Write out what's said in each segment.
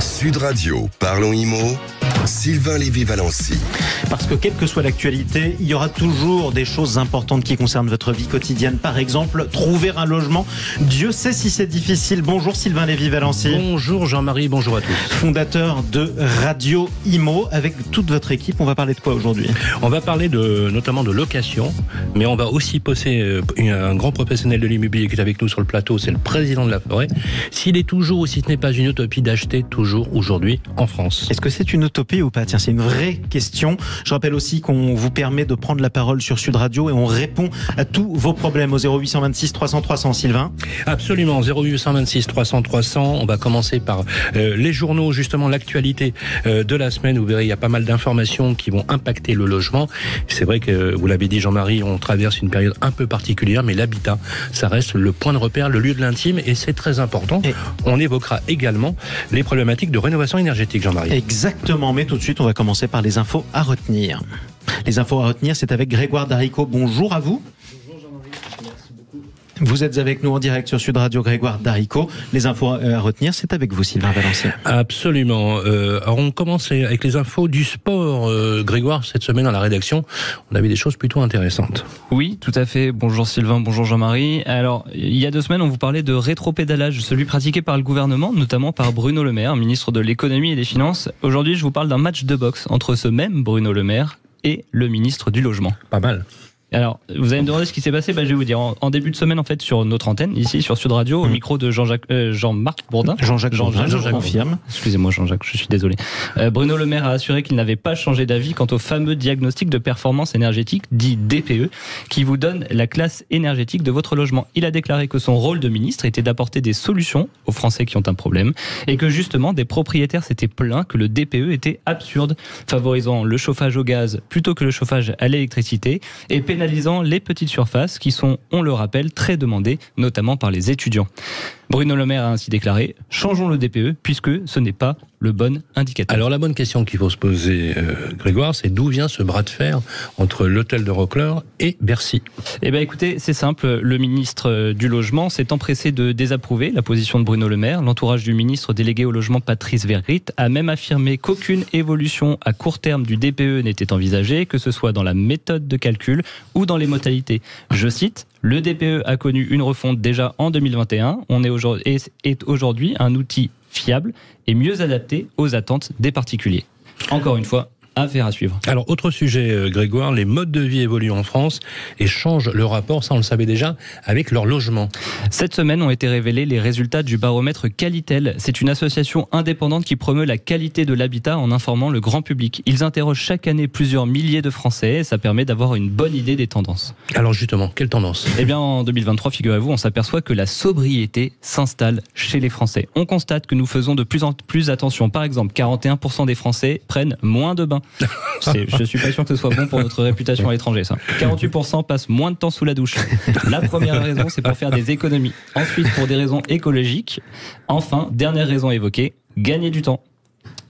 Sud Radio, Parlons Immo, Sylvain Lévy-Valensy. Parce que quelle que soit l'actualité, il y aura toujours des choses importantes qui concernent votre vie quotidienne. Par exemple, trouver un logement. Dieu sait si c'est difficile. Bonjour Sylvain Lévy-Valensy. Bonjour Jean-Marie, bonjour à tous. Fondateur de Radio Imo. Avec toute votre équipe, on va parler de quoi aujourd'hui ? On va parler notamment de location, mais on va aussi poser un grand professionnel de l'immobilier qui est avec nous sur le plateau, c'est le président de La Forêt. S'il est toujours, ou si ce n'est pas une utopie, d'acheter toujours aujourd'hui en France. Est-ce que c'est une utopie ou pas ? Tiens, c'est une vraie question. Je rappelle aussi qu'on vous permet de prendre la parole sur Sud Radio et on répond à tous vos problèmes au 0826 300 300, Sylvain. Absolument, 0826 300 300. On va commencer par les journaux, justement l'actualité de la semaine. Vous verrez, il y a pas mal d'informations qui vont impacter le logement. C'est vrai que, vous l'avez dit Jean-Marie, on traverse une période un peu particulière, mais l'habitat, ça reste le point de repère, le lieu de l'intime et c'est très important. Et on évoquera également les problématiques de rénovation énergétique, Jean-Marie. Exactement, mais tout de suite, on va commencer par les infos à retenir. Les infos à retenir, c'est avec Grégoire Daricot. Bonjour à vous. Bonjour Jean-Marie, merci beaucoup. Vous êtes avec nous en direct sur Sud Radio, Grégoire Daricot. Les infos à retenir, c'est avec vous Sylvain Lévy-Valensy. Absolument. Alors on commence avec les infos du sport. Grégoire, cette semaine à la rédaction, on avait des choses plutôt intéressantes. Oui, tout à fait. Bonjour Sylvain, bonjour Jean-Marie. Alors, il y a 2 semaines, on vous parlait de rétropédalage, celui pratiqué par le gouvernement, notamment par Bruno Le Maire, ministre de l'économie et des finances. Aujourd'hui, je vous parle d'un match de boxe entre ce même Bruno Le Maire et le ministre du logement. Pas mal. Alors, vous allez me demander ce qui s'est passé, je vais vous dire. En début de semaine, en fait, sur notre antenne, ici, sur Sud Radio, au micro de Jean-Marc Bourdin. Jean-Jacques confirme. Excusez-moi Jean-Jacques, je suis désolé. Bruno Le Maire a assuré qu'il n'avait pas changé d'avis quant au fameux diagnostic de performance énergétique, dit DPE, qui vous donne la classe énergétique de votre logement. Il a déclaré que son rôle de ministre était d'apporter des solutions aux Français qui ont un problème, et que justement, des propriétaires s'étaient plaints que le DPE était absurde, favorisant le chauffage au gaz plutôt que le chauffage à l'électricité, et pénalisant les petites surfaces qui sont, on le rappelle, très demandées, notamment par les étudiants. Bruno Le Maire a ainsi déclaré « Changeons le DPE puisque ce n'est pas le bon indicateur ». Alors la bonne question qu'il faut se poser, Grégoire, c'est d'où vient ce bras de fer entre l'hôtel de Roquelaure et Bercy ? Eh bien écoutez, c'est simple, le ministre du Logement s'est empressé de désapprouver la position de Bruno Le Maire. L'entourage du ministre délégué au logement Patrice Vergriete a même affirmé qu'aucune évolution à court terme du DPE n'était envisagée, que ce soit dans la méthode de calcul ou dans les modalités. Je cite: le DPE a connu une refonte déjà en 2021. On est aujourd'hui un outil fiable et mieux adapté aux attentes des particuliers. Encore une fois, affaire à suivre. Alors, autre sujet, Grégoire, les modes de vie évoluent en France et changent le rapport, ça on le savait déjà, avec leur logement. Cette semaine ont été révélés les résultats du baromètre Qualitel. C'est une association indépendante qui promeut la qualité de l'habitat en informant le grand public. Ils interrogent chaque année plusieurs milliers de Français et ça permet d'avoir une bonne idée des tendances. Alors justement, quelles tendances ? Eh bien, en 2023, figurez-vous, on s'aperçoit que la sobriété s'installe chez les Français. On constate que nous faisons de plus en plus attention. Par exemple, 41% des Français prennent moins de bains. Je suis pas sûr que ce soit bon pour notre réputation à l'étranger, ça. 48% passent moins de temps sous la douche. La première raison, c'est pour faire des économies. Ensuite, pour des raisons écologiques. Enfin, dernière raison évoquée, gagner du temps.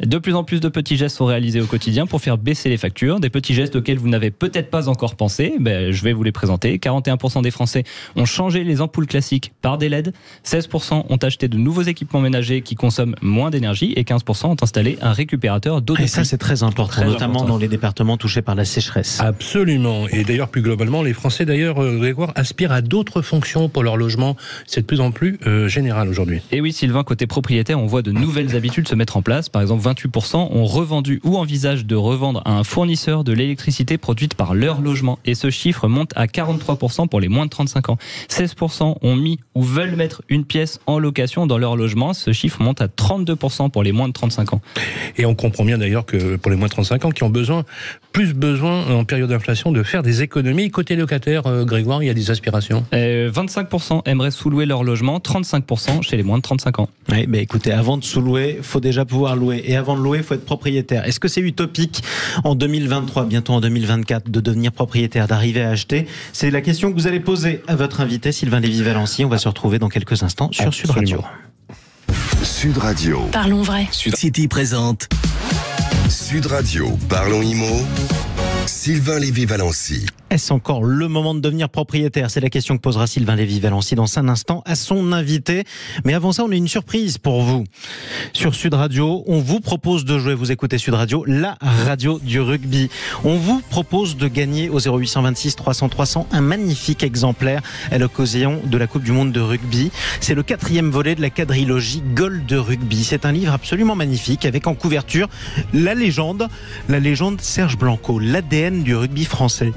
De plus en plus de petits gestes sont réalisés au quotidien pour faire baisser les factures, des petits gestes auxquels vous n'avez peut-être pas encore pensé, je vais vous les présenter. 41% des Français ont changé les ampoules classiques par des LED, 16% ont acheté de nouveaux équipements ménagers qui consomment moins d'énergie et 15% ont installé un récupérateur d'eau de pluie. Et ça c'est très important, notamment dans les départements touchés par la sécheresse. Absolument, et d'ailleurs plus globalement, les Français d'ailleurs, Grégoire, aspirent à d'autres fonctions pour leur logement, c'est de plus en plus général aujourd'hui. Et oui Sylvain, côté propriétaire, on voit de nouvelles habitudes se mettre en place, par exemple 28% ont revendu ou envisagent de revendre à un fournisseur de l'électricité produite par leur logement. Et ce chiffre monte à 43% pour les moins de 35 ans. 16% ont mis ou veulent mettre une pièce en location dans leur logement. Ce chiffre monte à 32% pour les moins de 35 ans. Et on comprend bien d'ailleurs que pour les moins de 35 ans qui ont plus besoin en période d'inflation de faire des économies. Côté locataire, Grégoire, il y a des aspirations. 25% aimeraient sous-louer leur logement, 35% chez les moins de 35 ans. Oui, mais écoutez, avant de sous-louer, il faut déjà pouvoir louer. Et avant de louer, il faut être propriétaire. Est-ce que c'est utopique en 2023, bientôt en 2024, de devenir propriétaire, d'arriver à acheter ? C'est la question que vous allez poser à votre invité, Sylvain Lévy-Valensy. On va se retrouver dans quelques instants sur Sud Radio. Sud Radio. Parlons vrai. Sud City présente. Sud Radio. Parlons Immo. Sylvain Lévy-Valensy. Est-ce encore le moment de devenir propriétaire? C'est la question que posera Sylvain Lévy-Valensy dans un instant à son invité. Mais avant ça, on a une surprise pour vous. Sur Sud Radio, on vous propose de jouer, vous écoutez Sud Radio, la radio du rugby. On vous propose de gagner au 0826 300 300 un magnifique exemplaire à l'occasion de la Coupe du Monde de rugby. C'est le 4e volet de la quadrilogie Goal de rugby. C'est un livre absolument magnifique avec en couverture la légende Serge Blanco, l'ADN du rugby français.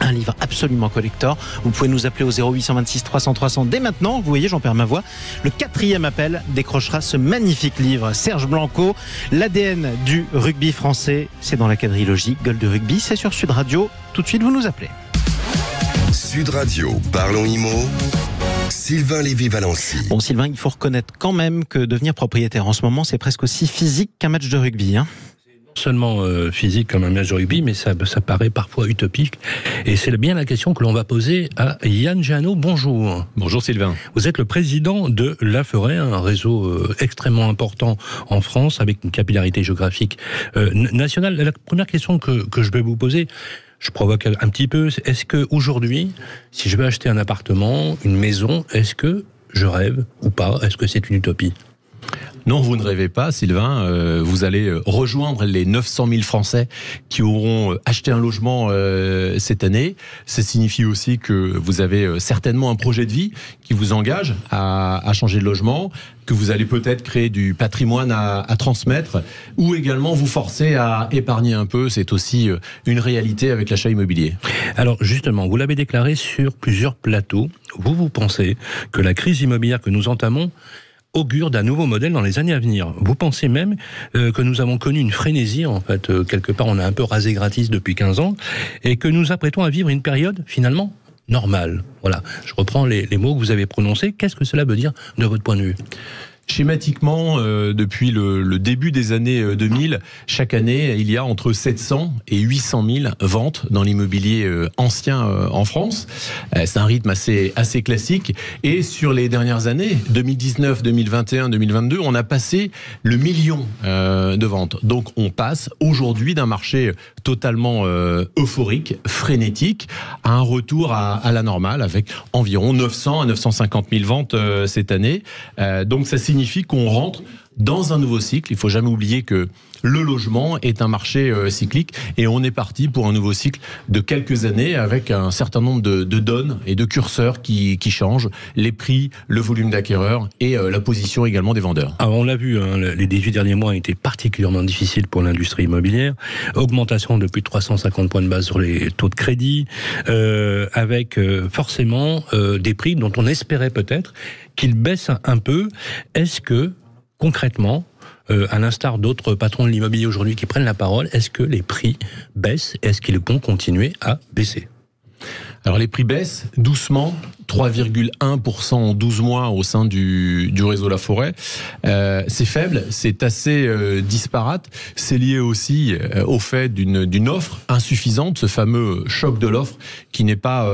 Un livre absolument collector. Vous pouvez nous appeler au 0826 300 300 dès maintenant. Vous voyez, j'en perds ma voix. Le 4e appel décrochera ce magnifique livre. Serge Blanco, l'ADN du rugby français. C'est dans la quadrilogie Goal de rugby. C'est sur Sud Radio. Tout de suite, vous nous appelez. Sud Radio, Parlons Immo. Sylvain Lévy-Valensy. Bon, Sylvain, il faut reconnaître quand même que devenir propriétaire en ce moment, c'est presque aussi physique qu'un match de rugby, hein ? Seulement physique comme un match de rugby, mais ça paraît parfois utopique. Et c'est bien la question que l'on va poser à Yann Giano. Bonjour. Bonjour Sylvain. Vous êtes le président de La Forêt, un réseau extrêmement important en France, avec une capillarité géographique nationale. La première question que je vais vous poser, je provoque un petit peu, est-ce qu'aujourd'hui, si je veux acheter un appartement, une maison, est-ce que je rêve ou pas? Est-ce que c'est une utopie? Non, vous ne rêvez pas, Sylvain. Vous allez rejoindre les 900 000 Français qui auront acheté un logement cette année. Ça signifie aussi que vous avez certainement un projet de vie qui vous engage à changer de logement, que vous allez peut-être créer du patrimoine à transmettre ou également vous forcer à épargner un peu. C'est aussi une réalité avec l'achat immobilier. Alors justement, vous l'avez déclaré sur plusieurs plateaux. Vous pensez que la crise immobilière que nous entamons augure d'un nouveau modèle dans les années à venir. Vous pensez même que nous avons connu une frénésie, en fait, quelque part, on a un peu rasé gratis depuis 15 ans, et que nous apprêtons à vivre une période, finalement, normale. Voilà, je reprends les mots que vous avez prononcés. Qu'est-ce que cela veut dire de votre point de vue ? Schématiquement, depuis le début des années 2000, chaque année, il y a entre 700 et 800 000 ventes dans l'immobilier ancien en France. C'est un rythme assez classique. Et sur les dernières années, 2019, 2021, 2022, on a passé le million de ventes. Donc, on passe aujourd'hui d'un marché totalement euphorique, frénétique, à un retour à la normale avec environ 900 à 950 000 ventes cette année. Donc, ça signifie qu'on rentre dans un nouveau cycle. Il ne faut jamais oublier que le logement est un marché cyclique et on est parti pour un nouveau cycle de quelques années avec un certain nombre de donnes et de curseurs qui changent, les prix, le volume d'acquéreurs et la position également des vendeurs. Alors on l'a vu, hein, les 18 derniers mois ont été particulièrement difficiles pour l'industrie immobilière. Augmentation de plus de 350 points de base sur les taux de crédit, avec forcément des prix dont on espérait peut-être qu'ils baissent un peu. Est-ce que concrètement, à l'instar d'autres patrons de l'immobilier aujourd'hui qui prennent la parole, est-ce que les prix baissent? Est-ce qu'ils vont continuer à baisser? Alors les prix baissent doucement, 3,1% en 12 mois au sein du réseau La Forêt. C'est faible, c'est assez disparate. C'est lié aussi au fait d'une offre insuffisante, ce fameux choc de l'offre qui n'est pas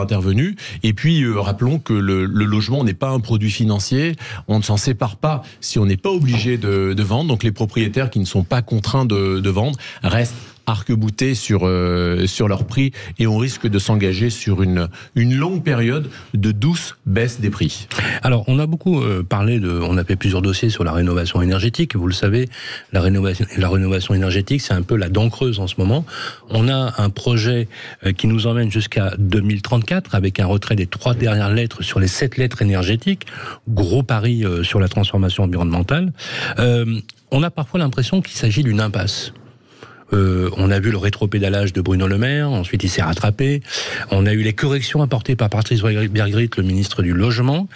intervenu. Et puis, rappelons que le logement n'est pas un produit financier. On ne s'en sépare pas si on n'est pas obligé de vendre. Donc les propriétaires qui ne sont pas contraints de vendre restent arc-boutés sur leur prix et on risque de s'engager sur une longue période de douce baisse des prix. Alors, on a beaucoup parlé on a fait plusieurs dossiers sur la rénovation énergétique. Vous le savez, la rénovation énergétique, c'est un peu la dent creuse en ce moment. On a un projet qui nous emmène jusqu'à 2034 avec un retrait des 3 dernières lettres sur les 7 lettres énergétiques. Gros pari sur la transformation environnementale. On a parfois l'impression qu'il s'agit d'une impasse. On a vu le rétropédalage de Bruno Le Maire, ensuite il s'est rattrapé. On a eu les corrections apportées par Patrice Vergriete, le ministre du Logement.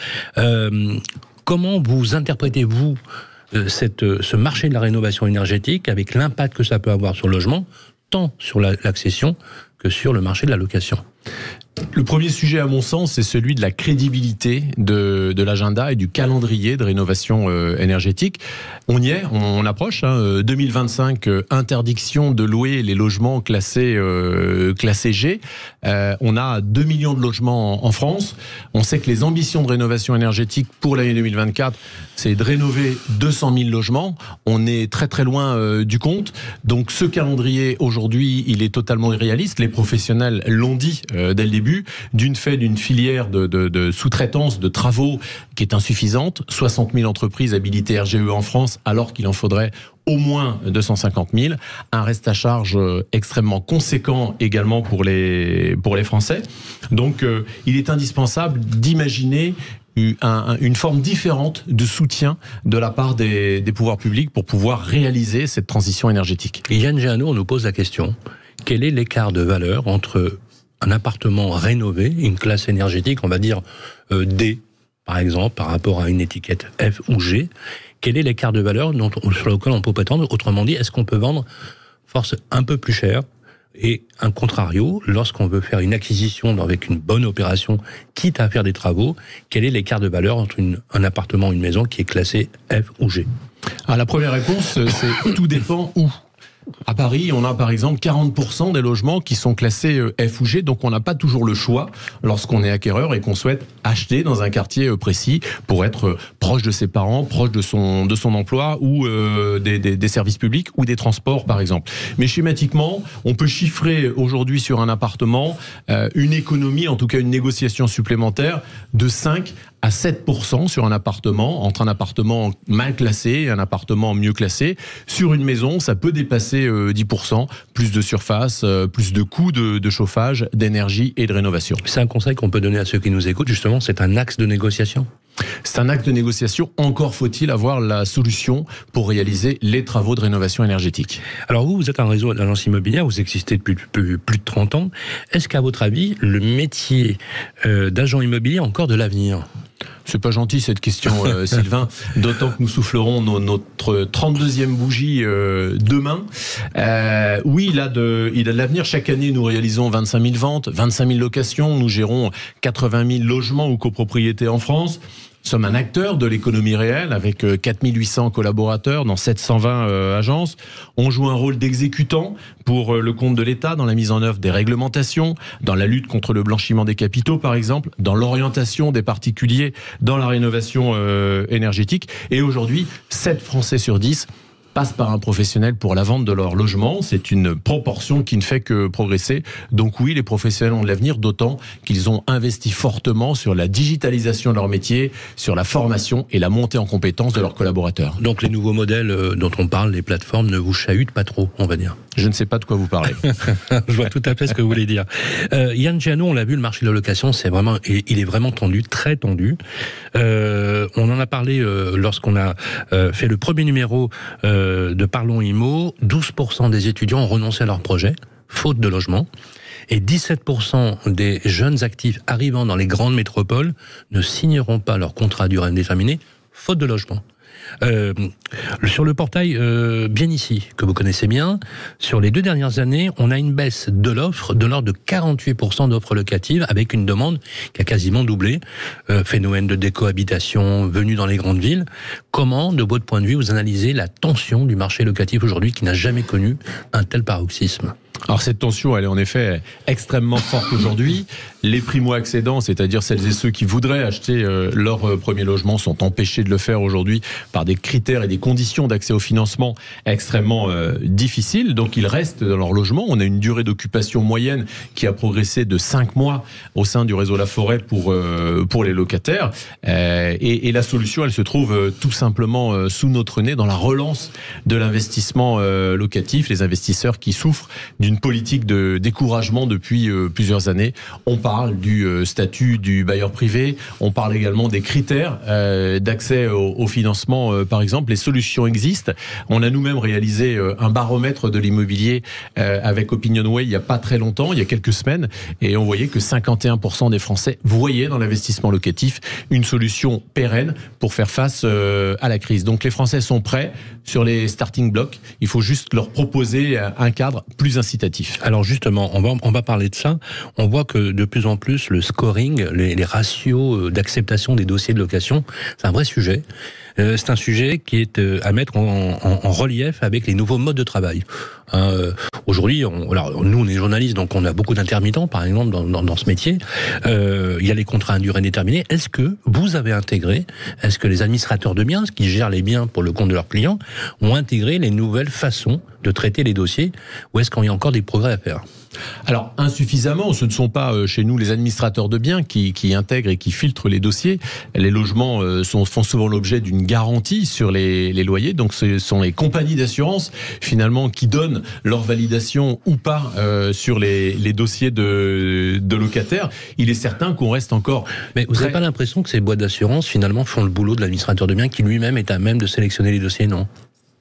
Comment vous interprétez-vous ce marché de la rénovation énergétique avec l'impact que ça peut avoir sur le logement, tant sur l'accession que sur le marché de la location ? Le premier sujet, à mon sens, c'est celui de la crédibilité de l'agenda et du calendrier de rénovation énergétique. On y est, on approche. 2025, interdiction de louer les logements classés G. On a 2 millions de logements en France. On sait que les ambitions de rénovation énergétique pour l'année 2024, c'est de rénover 200 000 logements. On est très très loin du compte. Donc ce calendrier, aujourd'hui, il est totalement irréaliste. Les professionnels l'ont dit dès le début. D'une filière de sous-traitance de travaux qui est insuffisante. 60 000 entreprises habilitées RGE en France, alors qu'il en faudrait au moins 250 000. Un reste à charge extrêmement conséquent également pour les Français. Donc, il est indispensable d'imaginer une forme différente de soutien de la part des pouvoirs publics pour pouvoir réaliser cette transition énergétique. Et Yann Giano, on nous pose la question, quel est l'écart de valeur entre un appartement rénové, une classe énergétique, on va dire D, par exemple, par rapport à une étiquette F ou G? Quel est l'écart de valeur sur lequel on peut prétendre? Autrement dit, est-ce qu'on peut vendre force un peu plus cher? Et un contrario, lorsqu'on veut faire une acquisition avec une bonne opération, quitte à faire des travaux, quel est l'écart de valeur entre un appartement et une maison qui est classée F ou G? La première réponse, c'est tout dépend où. À Paris, on a par exemple 40% des logements qui sont classés F ou G, donc on n'a pas toujours le choix lorsqu'on est acquéreur et qu'on souhaite acheter dans un quartier précis pour être proche de ses parents, proche de son emploi ou des services publics ou des transports par exemple. Mais schématiquement, on peut chiffrer aujourd'hui sur un appartement une économie, en tout cas une négociation supplémentaire de 5 à 7% sur un appartement, entre un appartement mal classé et un appartement mieux classé. Sur une maison, ça peut dépasser 10%, plus de surface, plus de coûts de chauffage, d'énergie et de rénovation. C'est un conseil qu'on peut donner à ceux qui nous écoutent, justement, c'est un axe de négociation? C'est un axe de négociation, encore faut-il avoir la solution pour réaliser les travaux de rénovation énergétique. Alors vous êtes un réseau d'agences immobilières, vous existez depuis plus de 30 ans. Est-ce qu'à votre avis, le métier d'agent immobilier a encore de l'avenir ? C'est pas gentil cette question, Sylvain, d'autant que nous soufflerons notre 32e bougie demain. Oui, il a de l'avenir. Chaque année, nous réalisons 25 000 ventes, 25 000 locations. Nous gérons 80 000 logements ou copropriétés en France. Nous sommes un acteur de l'économie réelle avec 4800 collaborateurs dans 720 agences. On joue un rôle d'exécutant pour le compte de l'État dans la mise en œuvre des réglementations, dans la lutte contre le blanchiment des capitaux par exemple, dans l'orientation des particuliers, dans la rénovation énergétique. Et aujourd'hui, 7 Français sur 10 passent par un professionnel pour la vente de leur logement. C'est une proportion qui ne fait que progresser. Donc oui, les professionnels ont de l'avenir, d'autant qu'ils ont investi fortement sur la digitalisation de leur métier, sur la formation et la montée en compétences de leurs collaborateurs. Donc les nouveaux modèles dont on parle, les plateformes, ne vous chahutent pas trop, on va dire? Je ne sais pas de quoi vous parlez. Je vois tout à fait ce que vous voulez dire. Yann Giano, on l'a vu, le marché de la location, il est vraiment tendu, très tendu. On en a parlé lorsqu'on a fait le premier numéro de Parlons Immo. 12% des étudiants ont renoncé à leur projet, faute de logement. Et 17% des jeunes actifs arrivant dans les grandes métropoles ne signeront pas leur contrat à durée indéterminée, faute de logement. Sur le portail Bien Ici, que vous connaissez bien, sur les 2 dernières années, on a une baisse de l'offre de l'ordre de 48% d'offres locatives, avec une demande qui a quasiment doublé. Phénomène de décohabitation venu dans les grandes villes. Comment, de votre point de vue, vous analysez la tension du marché locatif aujourd'hui, qui n'a jamais connu un tel paroxysme? Alors cette tension, elle est en effet extrêmement forte aujourd'hui. Les primo-accédants, c'est-à-dire celles et ceux qui voudraient acheter leur premier logement, sont empêchés de le faire aujourd'hui par des critères et des conditions d'accès au financement extrêmement difficiles. Donc ils restent dans leur logement. On a une durée d'occupation moyenne qui a progressé de 5 mois au sein du réseau La Forêt pour les locataires. Et la solution, elle se trouve tout simplement sous notre nez, dans la relance de l'investissement locatif. Les investisseurs qui souffrent d'une politique de découragement depuis plusieurs années. On parle du statut du bailleur privé, on parle également des critères d'accès au financement, par exemple. Les solutions existent. On a nous-mêmes réalisé un baromètre de l'immobilier avec OpinionWay il n'y a pas très longtemps, il y a quelques semaines, et on voyait que 51% des Français voyaient dans l'investissement locatif une solution pérenne pour faire face à la crise. Donc les Français sont prêts sur les starting blocks, il faut juste leur proposer un cadre plus incitatif incitatif. Alors justement, on va parler de ça. On voit que de plus en plus, le scoring, les ratios d'acceptation des dossiers de location, c'est un vrai sujet. C'est un sujet qui est à mettre en relief avec les nouveaux modes de travail. Aujourd'hui, nous, on est journalistes, donc on a beaucoup d'intermittents, par exemple, dans ce métier. Il y a les contrats à durée déterminée. Est-ce que vous avez intégré, est-ce que les administrateurs de biens, qui gèrent les biens pour le compte de leurs clients, ont intégré les nouvelles façons de traiter les dossiers, ou est-ce qu'il y a encore des progrès à faire ? Alors, insuffisamment, ce ne sont pas chez nous les administrateurs de biens qui intègrent et qui filtrent les dossiers. Les logements font souvent l'objet d'une garantie sur les loyers, donc ce sont les compagnies d'assurance, finalement, qui donnent leur validation ou pas sur les dossiers de locataires. Il est certain qu'on reste encore... Mais vous n'avez pas l'impression que ces boîtes d'assurance, finalement, font le boulot de l'administrateur de biens qui lui-même est à même de sélectionner les dossiers, non ?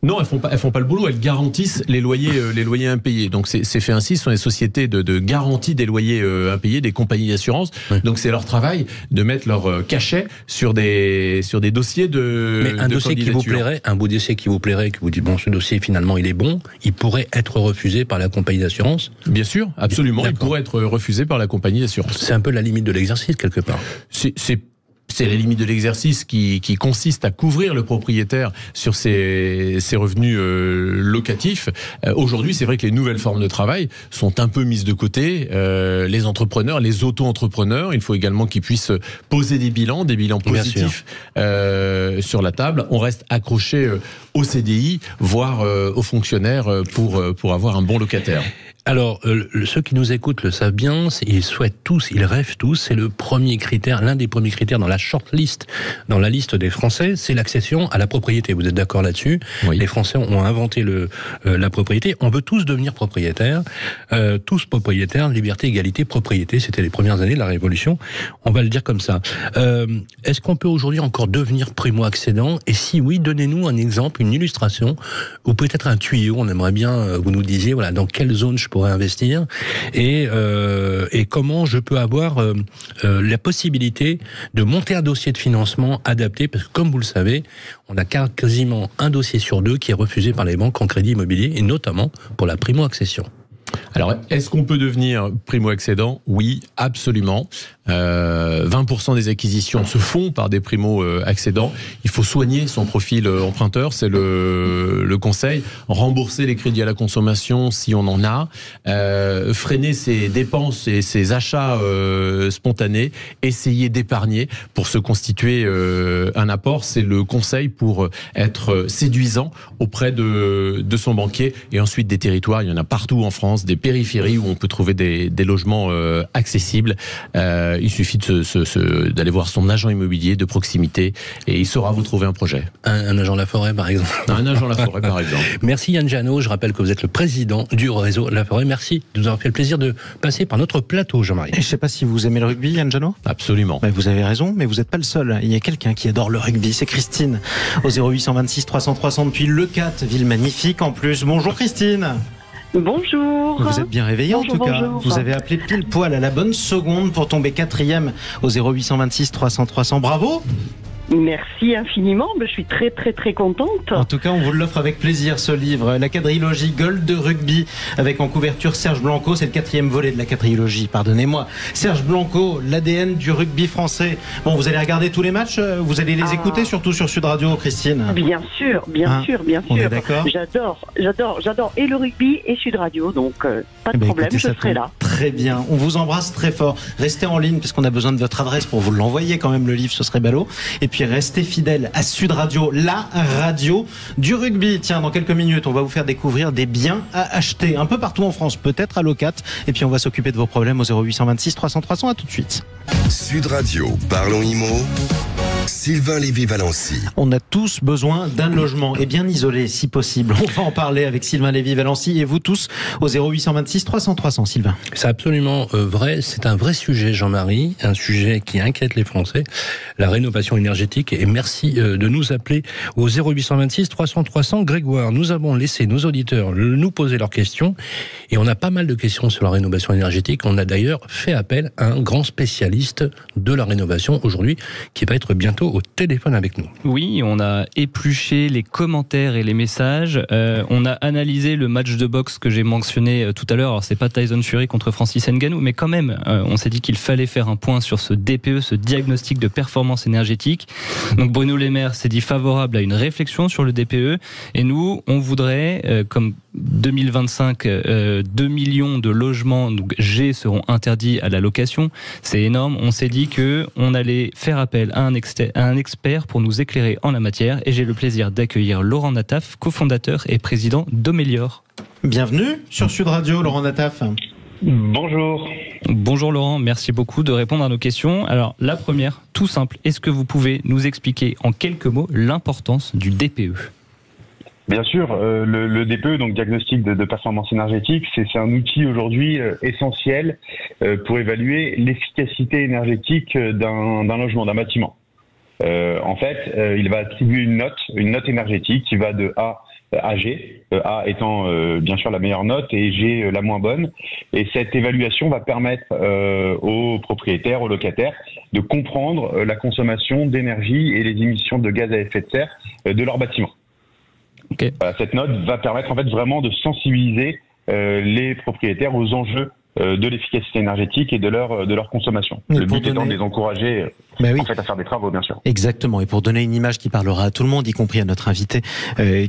Non, elles font pas le boulot, elles garantissent les loyers impayés. Donc c'est fait ainsi, ce sont des sociétés de garantie des loyers impayés, des compagnies d'assurance. Oui. Donc c'est leur travail de mettre leur cachet sur des dossiers de Mais un de dossier qui vous plairait, un beau dossier qui vous plairait, que vous dites bon, ce dossier finalement il est bon, il pourrait être refusé par la compagnie d'assurance. Bien sûr, absolument, d'accord. Il pourrait être refusé par la compagnie d'assurance. C'est un peu la limite de l'exercice quelque part. C'est les limites de l'exercice qui consiste à couvrir le propriétaire sur ses revenus locatifs. Aujourd'hui, c'est vrai que les nouvelles formes de travail sont un peu mises de côté. Les entrepreneurs, les auto-entrepreneurs, il faut également qu'ils puissent poser des bilans positifs sur la table. On reste accroché au CDI, voire aux fonctionnaires pour avoir un bon locataire. Alors, ceux qui nous écoutent le savent bien, ils souhaitent tous, ils rêvent tous, c'est le premier critère, l'un des premiers critères dans la shortlist, dans la liste des Français, c'est l'accession à la propriété. Vous êtes d'accord là-dessus ? Oui. Les Français ont inventé la propriété. On veut tous devenir propriétaires, tous propriétaires, liberté, égalité, propriété. C'était les premières années de la Révolution, on va le dire comme ça. Est-ce qu'on peut aujourd'hui encore devenir primo-accédant ? Et si oui, donnez-nous un exemple, une illustration, ou peut-être un tuyau. On aimerait bien, vous nous disiez, voilà, dans quelle zone je peux investir et comment je peux avoir la possibilité de monter un dossier de financement adapté, parce que comme vous le savez, on a quasiment un dossier sur deux qui est refusé par les banques en crédit immobilier, et notamment pour la primo-accession. Alors, est-ce qu'on peut devenir primo-accédant ? Oui, absolument. 20% des acquisitions se font par des primo-accédants. Il faut soigner son profil emprunteur, c'est le conseil. Rembourser les crédits à la consommation si on en a. Freiner ses dépenses et ses achats spontanés. Essayer d'épargner pour se constituer un apport. C'est le conseil pour être séduisant auprès de son banquier. Et ensuite, des territoires, il y en a partout en France, des périphéries où on peut trouver des logements accessibles. Il suffit d'aller voir son agent immobilier de proximité et il saura vous trouver un projet. Un agent La Forêt, par exemple. Un agent La Forêt, par exemple. Merci Yann Giano. Je rappelle que vous êtes le président du réseau La Forêt. Merci de nous avoir fait le plaisir de passer par notre plateau, Jean-Marie. Je ne sais pas si vous aimez le rugby, Yann Giano. Absolument. Mais vous avez raison, mais vous n'êtes pas le seul. Il y a quelqu'un qui adore le rugby, c'est Christine, au 0826 300 300 depuis Le 4, ville magnifique en plus. Bonjour Christine. Bonjour. Vous êtes bien réveillé en tout cas. Bonjour. Vous avez appelé pile poil à la bonne seconde pour tomber quatrième au 0826 300 300. Bravo. Merci infiniment, je suis très très très contente. En tout cas, on vous l'offre avec plaisir ce livre, la quadrilogie Gold de rugby, avec en couverture Serge Blanco, c'est le quatrième volet de la quadrilogie, pardonnez-moi. Serge Blanco, l'ADN du rugby français. Bon, vous allez regarder tous les matchs, vous allez les écouter, surtout sur Sud Radio, Christine. Bien sûr. On est d'accord ? J'adore et le rugby et Sud Radio, donc pas de problème, écoutez, je serai là. Très bien, on vous embrasse très fort. Restez en ligne, parce qu'on a besoin de votre adresse pour vous l'envoyer quand même, le livre, ce serait ballot. Et puis restez fidèles à Sud Radio, la radio du rugby. Tiens, dans quelques minutes, on va vous faire découvrir des biens à acheter un peu partout en France, peut-être à Locat. Et puis on va s'occuper de vos problèmes au 0826 300 300. À tout de suite. Sud Radio, Parlons Immo. Sylvain Lévy-Valensy. On a tous besoin d'un logement, et bien isolé si possible. On va en parler avec Sylvain Lévy-Valensy et vous tous au 0826 300 300. Sylvain. C'est absolument vrai, c'est un vrai sujet, Jean-Marie, un sujet qui inquiète les Français, la rénovation énergétique, et merci de nous appeler au 0826 300 300. Grégoire, nous avons laissé nos auditeurs nous poser leurs questions, et on a pas mal de questions sur la rénovation énergétique. On a d'ailleurs fait appel à un grand spécialiste de la rénovation aujourd'hui, qui va être bientôt bientôt au téléphone avec nous. Oui, on a épluché les commentaires et les messages. On a analysé le match de boxe que j'ai mentionné tout à l'heure. Alors, c'est pas Tyson Fury contre Francis Ngannou, mais quand même, on s'est dit qu'il fallait faire un point sur ce DPE, ce diagnostic de performance énergétique. Donc, Bruno Le Maire s'est dit favorable à une réflexion sur le DPE. Et nous, on voudrait, comme 2025, 2 millions de logements donc G seront interdits à la location. C'est énorme. On s'est dit qu'on allait faire appel à un expert pour nous éclairer en la matière. Et j'ai le plaisir d'accueillir Laurent Nataf, cofondateur et président d'Améliore. Bienvenue sur Sud Radio, Laurent Nataf. Bonjour. Bonjour Laurent, merci beaucoup de répondre à nos questions. Alors la première, tout simple, est-ce que vous pouvez nous expliquer en quelques mots l'importance du DPE ? Bien sûr, le DPE, donc diagnostic de performance énergétique, c'est un outil aujourd'hui essentiel pour évaluer l'efficacité énergétique d'un logement, d'un bâtiment. En fait, il va attribuer une note énergétique qui va de A à G, A étant bien sûr la meilleure note et G la moins bonne. Et cette évaluation va permettre aux propriétaires, aux locataires de comprendre la consommation d'énergie et les émissions de gaz à effet de serre de leur bâtiment. Okay. Cette note va permettre en fait vraiment de sensibiliser les propriétaires aux enjeux de l'efficacité énergétique et de leur consommation. Le but étant de les encourager en fait, à faire des travaux, bien sûr. Exactement. Et pour donner une image qui parlera à tout le monde, y compris à notre invité,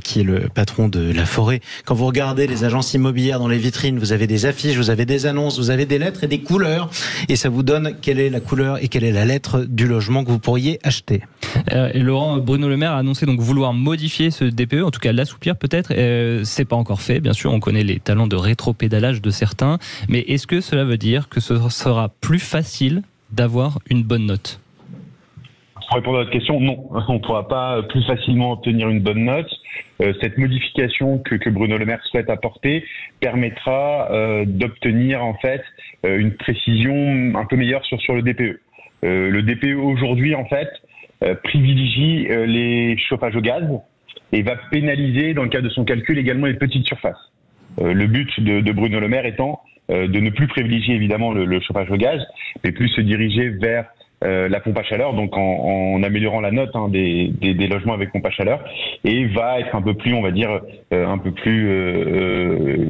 qui est le patron de La Forêt, quand vous regardez les agences immobilières dans les vitrines, vous avez des affiches, vous avez des annonces, vous avez des lettres et des couleurs, et ça vous donne quelle est la couleur et quelle est la lettre du logement que vous pourriez acheter. Et Laurent, Bruno Le Maire a annoncé donc vouloir modifier ce DPE, en tout cas l'assouplir peut-être. C'est pas encore fait, bien sûr, on connaît les talents de rétropédalage de certains, mais est-ce que cela veut dire que ce sera plus facile d'avoir une bonne note ? Pour répondre à votre question, non, on ne pourra pas plus facilement obtenir une bonne note. Cette modification que Bruno Le Maire souhaite apporter permettra d'obtenir en fait une précision un peu meilleure sur le DPE. Le DPE aujourd'hui en fait privilégie les chauffages au gaz et va pénaliser dans le cadre de son calcul également les petites surfaces. Le but de Bruno Le Maire étant de ne plus privilégier évidemment le chauffage au gaz, mais plus se diriger vers la pompe à chaleur, donc en améliorant la note des logements avec pompe à chaleur, et va être un peu plus, on va dire, un peu plus,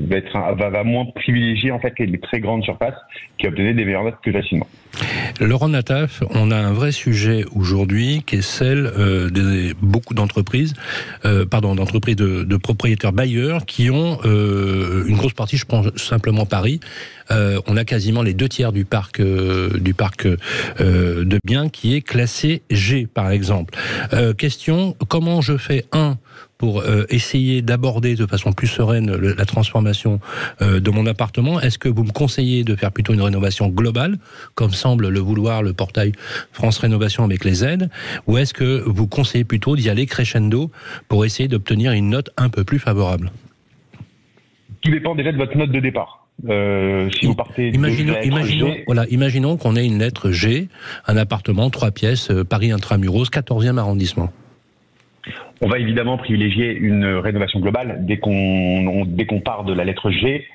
va moins privilégier en fait les très grandes surfaces qui obtenaient des meilleures notes plus facilement. Laurent Nataf, on a un vrai sujet aujourd'hui qui est celle beaucoup d'entreprises, de propriétaires bailleurs qui ont une grosse partie, je prends simplement Paris, on a quasiment les 2/3 du parc de biens qui est classé G par exemple. Question, comment je fais pour essayer d'aborder de façon plus sereine la transformation de mon appartement? Est-ce que vous me conseillez de faire plutôt une rénovation globale, comme semble le vouloir le portail France Rénovation avec les aides, ou est-ce que vous conseillez plutôt d'y aller crescendo pour essayer d'obtenir une note un peu plus favorable? Tout dépend déjà de votre note de départ. Si vous partez imaginons qu'on ait une lettre G, un appartement, 3 pièces, Paris intramuros, 14e arrondissement. On va évidemment privilégier une rénovation globale dès qu'on part de la lettre G.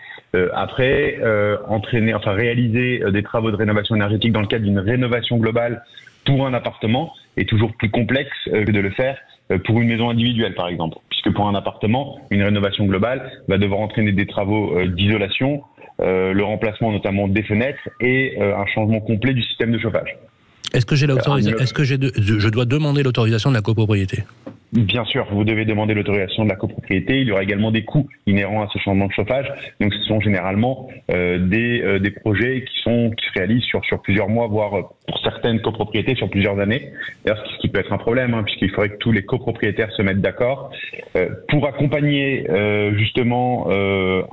Après, réaliser des travaux de rénovation énergétique dans le cadre d'une rénovation globale pour un appartement est toujours plus complexe que de le faire pour une maison individuelle, par exemple. Puisque pour un appartement, une rénovation globale va devoir entraîner des travaux d'isolation, le remplacement notamment des fenêtres et un changement complet du système de chauffage. Est-ce que je dois demander l'autorisation de la copropriété ? Bien sûr, vous devez demander l'autorisation de la copropriété. Il y aura également des coûts inhérents à ce changement de chauffage. Donc, ce sont généralement des projets qui se réalisent sur plusieurs mois, voire pour certaines copropriétés sur plusieurs années. D'ailleurs, ce qui peut être un problème, hein, puisqu'il faudrait que tous les copropriétaires se mettent d'accord pour accompagner justement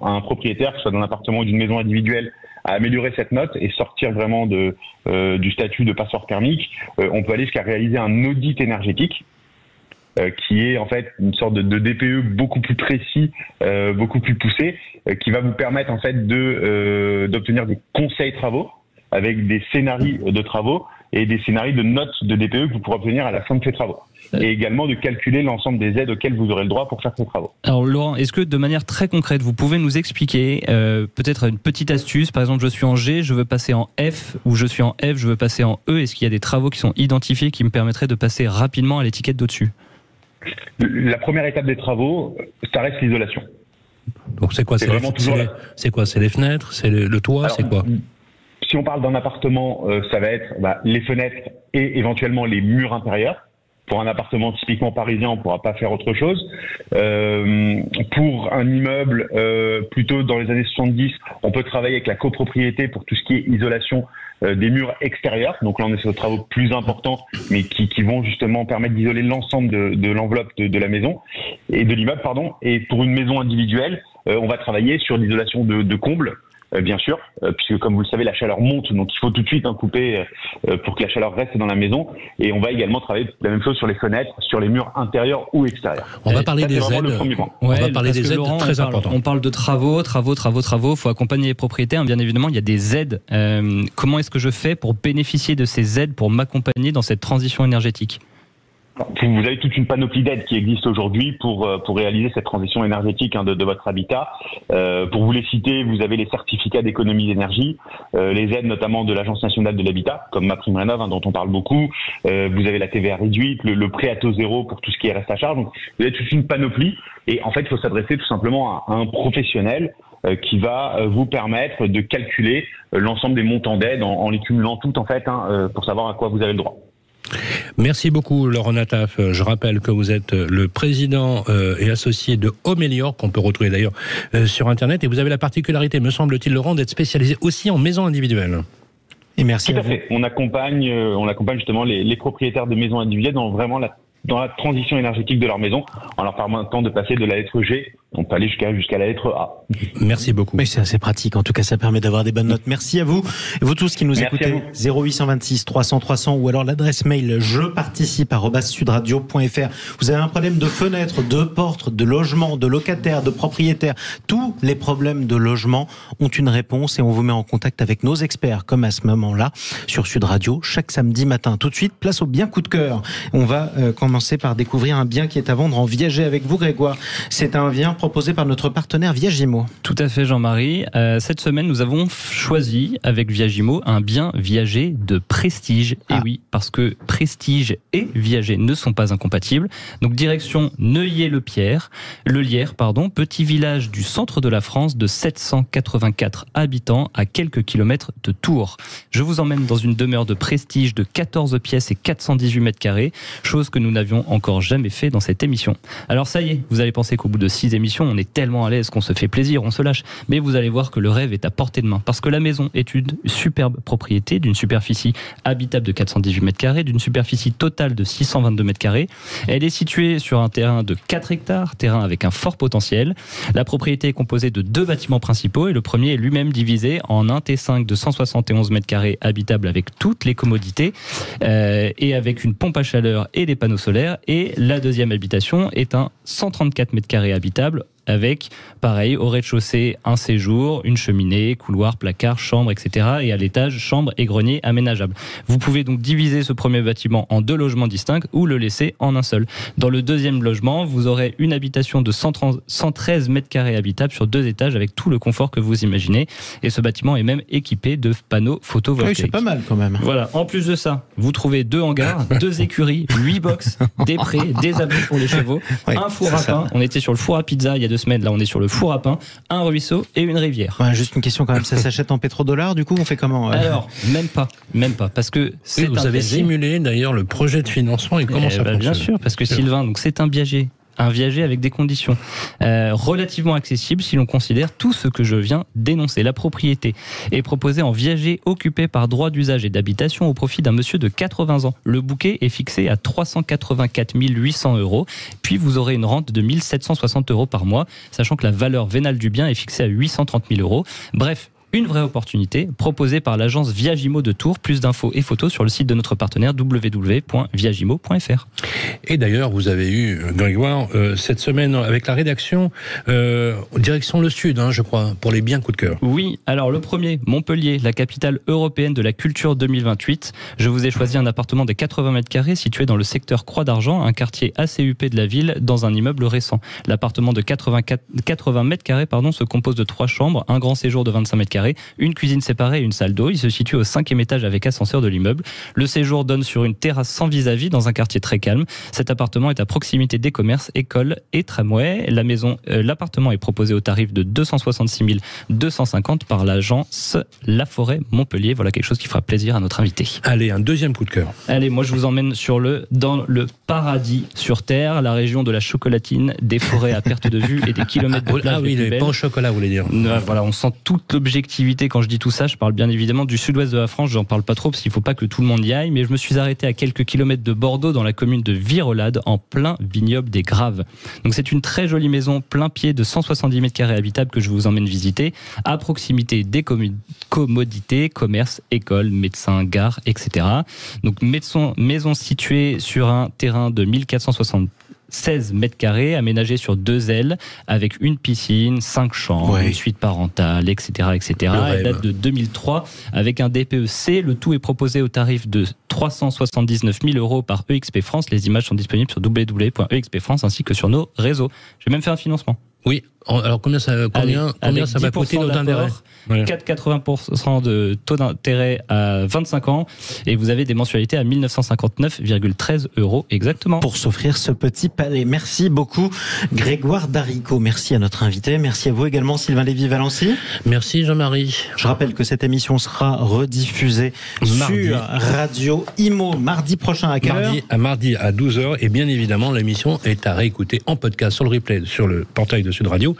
un propriétaire, que ce soit d'un appartement ou d'une maison individuelle, à améliorer cette note et sortir vraiment du statut de passeur thermique. On peut aller jusqu'à réaliser un audit énergétique, qui est en fait une sorte de DPE beaucoup plus précis, beaucoup plus poussé, qui va vous permettre en fait d'obtenir des conseils travaux avec des scénarios de travaux et des scénarios de notes de DPE que vous pourrez obtenir à la fin de ces travaux. Et également de calculer l'ensemble des aides auxquelles vous aurez le droit pour faire ces travaux. Alors Laurent, est-ce que de manière très concrète, vous pouvez nous expliquer peut-être une petite astuce? Par exemple, je suis en G, je veux passer en F, ou je suis en F, je veux passer en E. Est-ce qu'il y a des travaux qui sont identifiés qui me permettraient de passer rapidement à l'étiquette d'au-dessus? La première étape des travaux, ça reste l'isolation. Donc c'est quoi? C'est quoi? C'est les fenêtres? C'est le toit? Alors, c'est quoi? Si on parle d'un appartement, ça va être les fenêtres et éventuellement les murs intérieurs. Pour un appartement typiquement parisien, on ne pourra pas faire autre chose. Pour un immeuble plutôt dans les années 70, on peut travailler avec la copropriété pour tout ce qui est isolation des murs extérieurs. Donc là, on est sur des travaux plus importants, mais qui vont justement permettre d'isoler l'ensemble de l'enveloppe de la maison et de l'immeuble, pardon. Et pour une maison individuelle, on va travailler sur l'isolation de combles. Bien sûr, puisque comme vous le savez, la chaleur monte, donc il faut tout de suite couper pour que la chaleur reste dans la maison. Et on va également travailler la même chose sur les fenêtres, sur les murs intérieurs ou extérieurs. On va parler des aides. On parle de travaux. Il faut accompagner les propriétaires. Bien évidemment, il y a des aides. Comment est-ce que je fais pour bénéficier de ces aides, pour m'accompagner dans cette transition énergétique? Vous avez toute une panoplie d'aides qui existe aujourd'hui pour réaliser cette transition énergétique de votre habitat. Pour vous les citer, vous avez les certificats d'économie d'énergie, les aides notamment de l'Agence nationale de l'habitat, comme MaPrimeRénov', dont on parle beaucoup. Vous avez la TVA réduite, le prêt à taux zéro pour tout ce qui est reste à charge. Donc, vous avez toute une panoplie. Et en fait, il faut s'adresser tout simplement à un professionnel qui va vous permettre de calculer l'ensemble des montants d'aide en les cumulant toutes en fait, pour savoir à quoi vous avez le droit. Merci beaucoup Laurent Nataf. Je rappelle que vous êtes le président et associé de Améliore, qu'on peut retrouver d'ailleurs sur internet, et vous avez la particularité, me semble-t-il Laurent, d'être spécialisé aussi en maisons individuelles. Et merci. Tout à fait. On accompagne justement les propriétaires de maisons individuelles dans vraiment dans la transition énergétique de leur maison, en leur permettant de passer de la lettre G, on peut aller jusqu'à la lettre A. Merci beaucoup. Mais c'est assez pratique, en tout cas ça permet d'avoir des bonnes notes. Merci à vous, et vous tous qui nous écoutez, 0826 300 300 ou alors l'adresse mail jeparticipe@sudradio.fr. Vous avez un problème de fenêtre, de porte, de logement, de locataire, de propriétaire, tous les problèmes de logement ont une réponse et on vous met en contact avec nos experts, comme à ce moment-là, sur Sud Radio, chaque samedi matin. Tout de suite, place au bien coup de cœur. On va commencer par découvrir un bien qui est à vendre en Viager avec vous Grégoire. C'est un bien proposé par notre partenaire Viagimmo. Tout à fait Jean-Marie. Cette semaine, nous avons choisi avec Viagimmo un bien viager de prestige. Ah. Et oui, parce que prestige et viager ne sont pas incompatibles. Donc direction Neuilly le Lière, petit village du centre de la France de 784 habitants à quelques kilomètres de Tours. Je vous emmène dans une demeure de prestige de 14 pièces et 418 mètres carrés, chose que nous n'avions encore jamais fait dans cette émission. Alors ça y est, vous allez penser qu'au bout de 6 émissions, on est tellement à l'aise qu'on se fait plaisir, on se lâche. Mais vous allez voir que le rêve est à portée de main. Parce que la maison est une superbe propriété d'une superficie habitable de 418 m2, d'une superficie totale de 622 m2. Elle est située sur un terrain de 4 hectares, terrain avec un fort potentiel. La propriété est composée de 2 bâtiments principaux et le premier est lui-même divisé en un T5 de 171 m2 habitable avec toutes les commodités et avec une pompe à chaleur et des panneaux solaires. Et la deuxième habitation est un 134 m2 habitable avec, pareil, au rez-de-chaussée, un séjour, une cheminée, couloir, placard, chambre, etc. Et à l'étage, chambre et grenier aménageables. Vous pouvez donc diviser ce premier bâtiment en 2 logements distincts ou le laisser en un seul. Dans le deuxième logement, vous aurez une habitation de 113 m2 habitable sur 2 étages avec tout le confort que vous imaginez. Et ce bâtiment est même équipé de panneaux photovoltaïques. Oui, c'est pas mal quand même. Voilà. En plus de ça, vous trouvez 2 hangars, 2 écuries, 8 boxes, des prés, des abris pour les chevaux, oui, un four à pain. On était sur le four à pizza il y a 2 semaines, là on est sur le four à pain, un ruisseau et une rivière. Ouais, juste une question quand même, ça s'achète en pétrodollars du coup, on fait comment? Alors, même pas, parce que c'est vous avez simulé d'ailleurs le projet de financement et comment ça fonctionne? Bien sûr, parce que Sylvain, donc c'est un viager avec des conditions relativement accessibles si l'on considère tout ce que je viens d'énoncer. La propriété est proposée en viager occupé par droit d'usage et d'habitation au profit d'un monsieur de 80 ans. Le bouquet est fixé à 384 800 €, puis vous aurez une rente de 1760 € par mois, sachant que la valeur vénale du bien est fixée à 830 000 €. Bref, une vraie opportunité proposée par l'agence Viagimmo de Tours. Plus d'infos et photos sur le site de notre partenaire www.viagimmo.fr. Et d'ailleurs, vous avez eu, Grégoire, cette semaine avec la rédaction, direction le Sud, hein, je crois, pour les biens coup de cœur. Oui, alors le premier, Montpellier, la capitale européenne de la culture 2028. Je vous ai choisi un appartement de 80 mètres carrés situé dans le secteur Croix d'Argent, un quartier assez huppé de la ville, dans un immeuble récent. L'appartement de 80 mètres carrés se compose de 3 chambres, un grand séjour de 25 mètres carrés, une cuisine séparée et une salle d'eau. Il se situe au 5e étage avec ascenseur de l'immeuble. Le séjour donne sur une terrasse sans vis-à-vis dans un quartier très calme. Cet appartement est à proximité des commerces, écoles et tramways. L'appartement est proposé au tarif de 266 250 par l'agence La Forêt Montpellier. Voilà quelque chose qui fera plaisir à notre invité. Allez, un deuxième coup de cœur. Allez, moi je vous emmène dans le paradis sur terre, la région de la chocolatine, des forêts à perte de vue et des kilomètres de plage. Ah oui, les pains au chocolat, vous voulez dire. Voilà, on sent toute l'objectivité quand je dis tout ça. Je parle bien évidemment du sud-ouest de la France, j'en parle pas trop parce qu'il faut pas que tout le monde y aille, mais je me suis arrêté à quelques kilomètres de Bordeaux, dans la commune de Virolade, en plein vignoble des Graves. Donc c'est une très jolie maison plein pied de 170 mètres carrés habitable que je vous emmène visiter, à proximité des commodités, commerces, écoles, médecins, gares, etc. Donc maison située sur un terrain de 1460 16 mètres carrés, aménagé sur 2 ailes, avec une piscine, 5 chambres, une suite parentale, etc. Elle date de 2003, avec un DPEC. Le tout est proposé au tarif de 379 000 euros par EXP France. Les images sont disponibles sur www.exp France ainsi que sur nos réseaux. J'ai même fait un financement. Oui, alors combien ça va coûter nos intérêts ? 4,80% de taux d'intérêt à 25 ans et vous avez des mensualités à 1959,13 euros exactement. Pour s'offrir ce petit palais. Merci beaucoup Grégoire Daricot, merci à notre invité, merci à vous également Sylvain Lévy-Valensy. Merci Jean-Marie. Je rappelle que cette émission sera rediffusée mardi sur Radio Imo mardi prochain à quelle heure ? Mardi à 12h et bien évidemment l'émission est à réécouter en podcast sur le replay, sur le portail de Sud Radio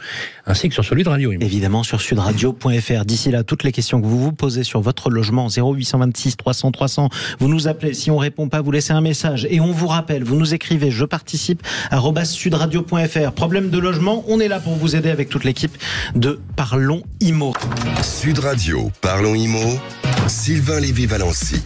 ainsi que sur celui de Radio Imo. Évidemment sur sudradio.fr. D'ici là, toutes les questions que vous vous posez sur votre logement, 0826 300 300, vous nous appelez, si on répond pas, vous laissez un message et on vous rappelle, vous nous écrivez je participe@sudradio.fr. Problème de logement, on est là pour vous aider avec toute l'équipe de Parlons Immo. Sud Radio, Parlons Immo, Sylvain Lévy-Valensy.